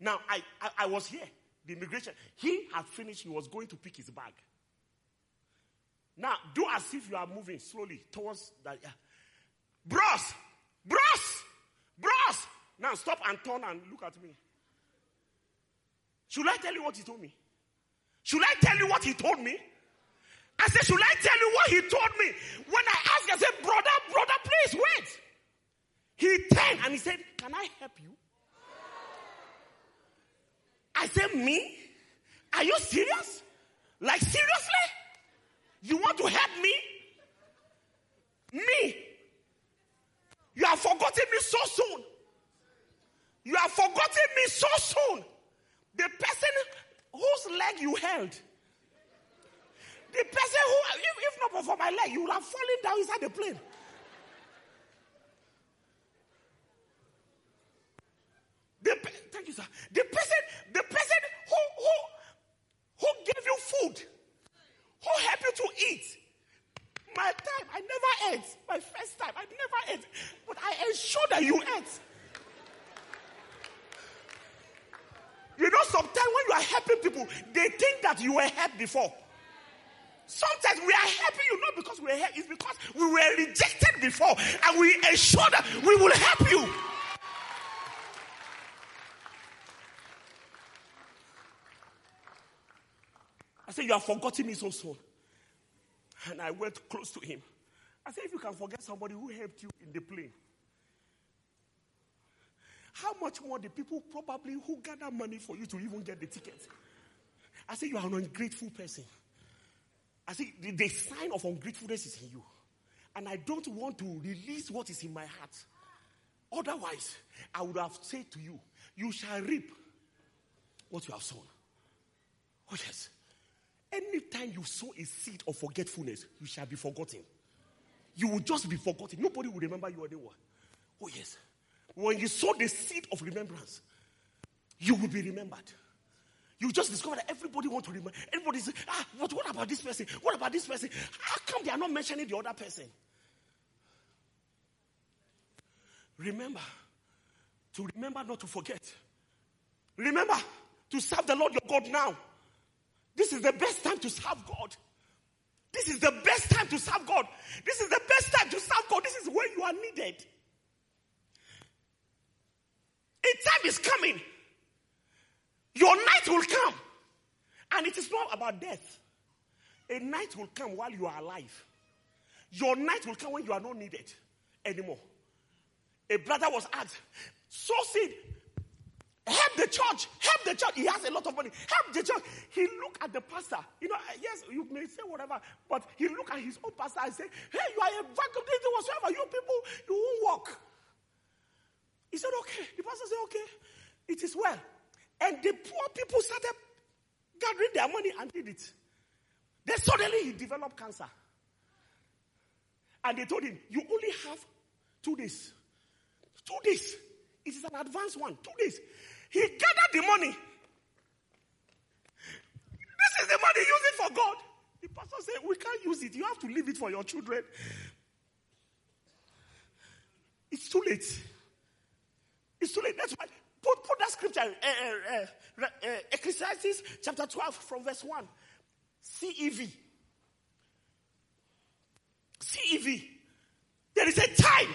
Now, I, I, I was here. The immigration. He had finished. He was going to pick his bag. Now, do as if you are moving slowly towards that. Yeah. Bros! Bros! Bros! Now, stop and turn and look at me. Should I tell you what he told me? Should I tell you what he told me? I said, should I tell you what he told me? When I asked, I said, brother, brother, please, wait. He turned and he said, can I help you? I said, me? Are you serious? Like, seriously? You want to help me? Me? You have forgotten me so soon. You have forgotten me so soon. The person whose leg you held. The person who, if, if not for my leg, you would have fallen down inside the plane. The, thank you, sir. The person, the person who, who, who gave you food, who helped you to eat. My time, I never ate. My first time, I never ate. But I ensure that you ate. You know, sometimes when you are helping people, they think that you were helped before. Sometimes we are helping you, not because we are helped, it's because we were rejected before. And we ensure that we will help you. I said, you have forgotten me so soon. And I went close to him. I said, if you can forget somebody who helped you in the plane, how much more the people probably who gather money for you to even get the ticket? I said, you are an ungrateful person. I said, the, the sign of ungratefulness is in you. And I don't want to release what is in my heart. Otherwise, I would have said to you, you shall reap what you have sown. Oh, yes. Anytime you sow a seed of forgetfulness, you shall be forgotten. You will just be forgotten. Nobody will remember you anymore. Oh, yes. When you sow the seed of remembrance, you will be remembered. You just discover that everybody wants to remember. Everybody says, ah, but what about this person? What about this person? How come they are not mentioning the other person? Remember to remember not to forget. Remember to serve the Lord your God now. This is the best time to serve God. This is the best time to serve God. This is the best time to serve God. This is where you are needed. A time is coming. Your night will come. And it is not about death. A night will come while you are alive. Your night will come when you are not needed anymore. A brother was asked, so said, help the church. Help the church. He has a lot of money. Help the church. He looked at the pastor. You know, yes, you may say whatever, but he looked at his own pastor and said, hey, you are evangelizing whatsoever. You people, you won't walk. He said, okay. The pastor said, okay. It is well. And the poor people started gathering their money and did it. Then suddenly he developed cancer. And they told him, you only have two days. Two days. It is an advanced one. Two days. He gathered the money. This is the money, use it for God. The pastor said, we can't use it. You have to leave it for your children. It's too late. It's too late. That's why. Put, put that scripture, uh, uh, uh, uh, Ecclesiastes chapter twelve from verse one. C E V. C E V. There is a time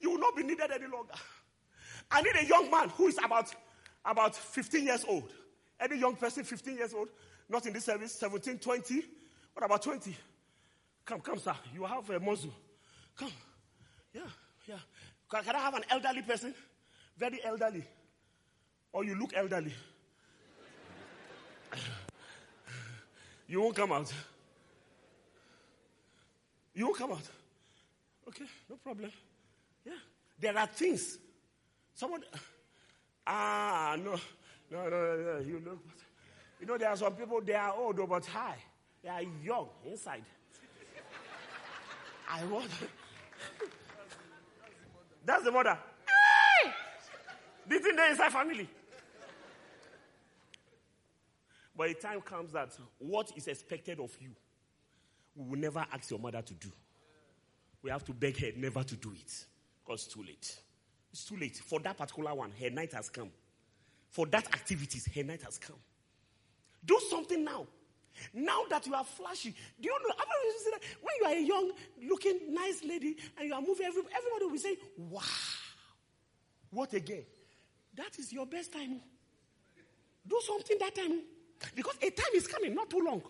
you will not be needed any longer. I need a young man who is about, about fifteen years old. Any young person, fifteen years old, not in this service, seventeen, twenty. What about twenty? Come, come, sir. You have a muzzle. Come. Yeah, yeah. Can, can I have an elderly person? Very elderly. Or you look elderly. You won't come out. You won't come out. Okay, no problem. Yeah. There are things. Someone, ah, no, no, no, no, you look. You know, there are some people, they are old, but high. They are young inside. I want. That's the mother. Hey! This thing there is our family. But the time comes that what is expected of you, we will never ask your mother to do. We have to beg her never to do it, because it's too late. It's too late. For that particular one, her night has come. For that activities, her night has come. Do something now. Now that you are flashy. Do you know, that when you are a young, looking, nice lady, and you are moving, every, everybody will say, wow. What again? That is your best time. Do something that time. Because a time is coming, not too long.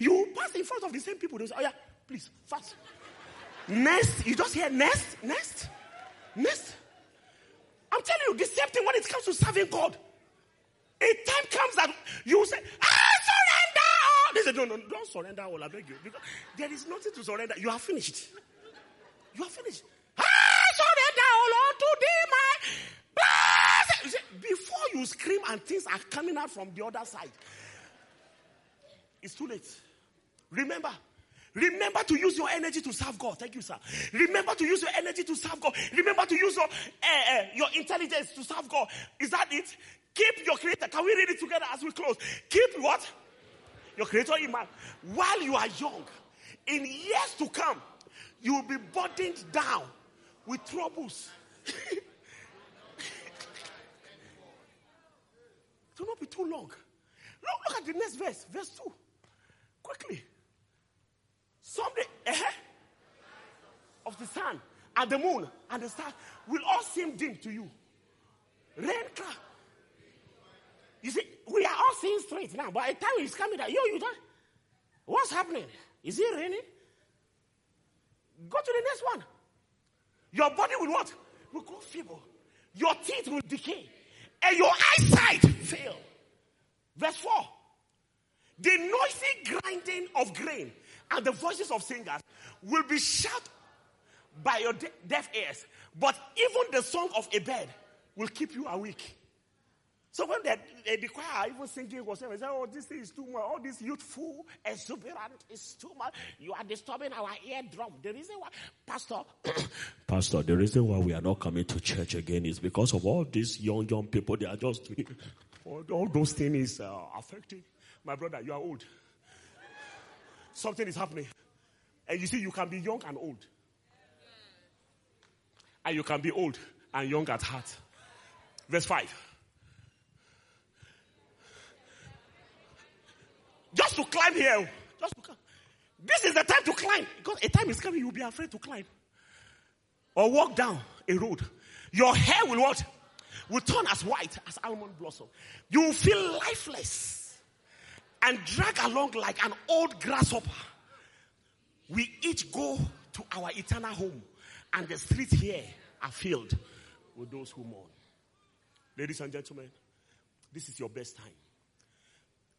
You will pass in front of the same people. They will say, oh yeah, please, fast. Next. You just hear next, next, next. I'm telling you, the same thing when it comes to serving God. A time comes that you say, I surrender all. They say, no, no, don't surrender all, I beg you. Because there is nothing to surrender. You are finished. You are finished. I surrender all to thee, my blessing. You see, before you scream and things are coming out from the other side, it's too late. Remember, Remember to use your energy to serve God. Thank you, sir. Remember to use your energy to serve God. Remember to use your uh, uh, your intelligence to serve God. Is that it? Keep your Creator. Can we read it together as we close? Keep what? Your Creator in mind. While you are young, in years to come, you will be burdened down with troubles. It will not be too long. Look, look at the next verse, verse two. Quickly. Someday, eh? Of the sun and the moon and the stars will all seem dim to you. Rain cloud. You see, we are all seeing straight now, but a time is coming that, yo, you don't. What's happening? Is it raining? Go to the next one. Your body will what? Will grow feeble. Your teeth will decay. And your eyesight fail. Verse four. The noisy grinding of grain and the voices of singers will be shut by your de- deaf ears. But even the song of a bird will keep you awake. So when the, the, the choir are even singing, they say, oh, this thing is too much. All this youthful exuberant is too much. You are disturbing our eardrum. The reason why, Pastor, Pastor, the reason why we are not coming to church again is because of all these young, young people. They are just doing all, all those things uh, affecting. My brother, you are old. Something is happening. And you see, you can be young and old. And you can be old and young at heart. Verse five. Just to climb here. Just to climb. This is the time to climb. Because a time is coming, you'll be afraid to climb. Or walk down a road. Your hair will what? Will turn as white as almond blossom. You will feel lifeless. And drag along like an old grasshopper. We each go to our eternal home. And the streets here are filled with those who mourn. Ladies and gentlemen, this is your best time.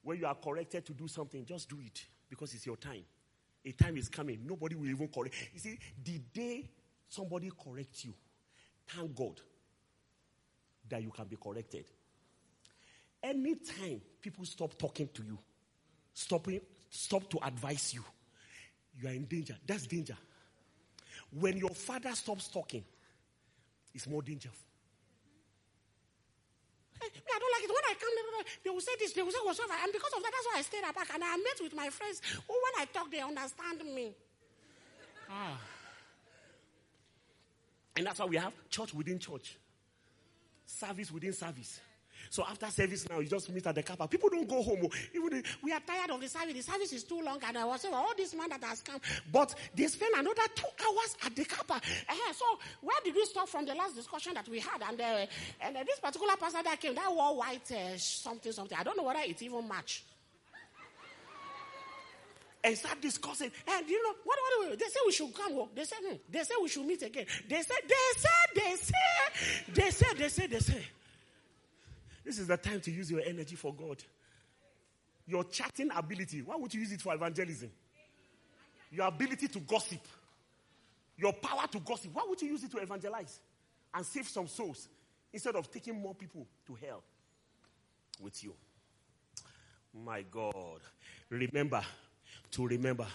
When you are corrected to do something, just do it. Because it's your time. A time is coming. Nobody will even correct. You see, the day somebody corrects you, thank God that you can be corrected. Anytime people stop talking to you, stop, stop to advise you, you are in danger. That's danger. When your father stops talking, it's more dangerous. I don't like it. When I come, they will say this, they will say whatsoever. And because of that, that's why I stayed back. And I met with my friends who, when I talk, they understand me. Ah. And that's why we have church within church. Service within service. So after service now, you just meet at the car park. People don't go home. Even if we are tired of the service. The service is too long. And I was saying, all this man that has come. But they spend another two hours at the car park. Uh-huh. So where did we stop from the last discussion that we had? And uh, and uh, this particular pastor that came, that wore white uh, something, something. I don't know whether it even matched. And start discussing. And you know, what, what, what, they say we should come. Home. They said, hmm. They say we should meet again. They said, they said, they said, they said, they said, they said. This is the time to use your energy for God. Your chatting ability, why would you use it for evangelism? Your ability to gossip. Your power to gossip, why would you use it to evangelize? And save some souls instead of taking more people to hell with you. My God. Remember to remember,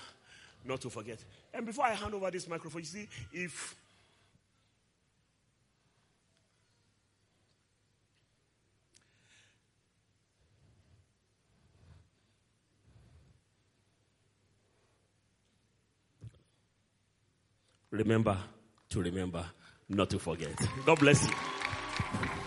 not to forget. And before I hand over this microphone, you see, if... Remember to remember, not to forget. God bless you.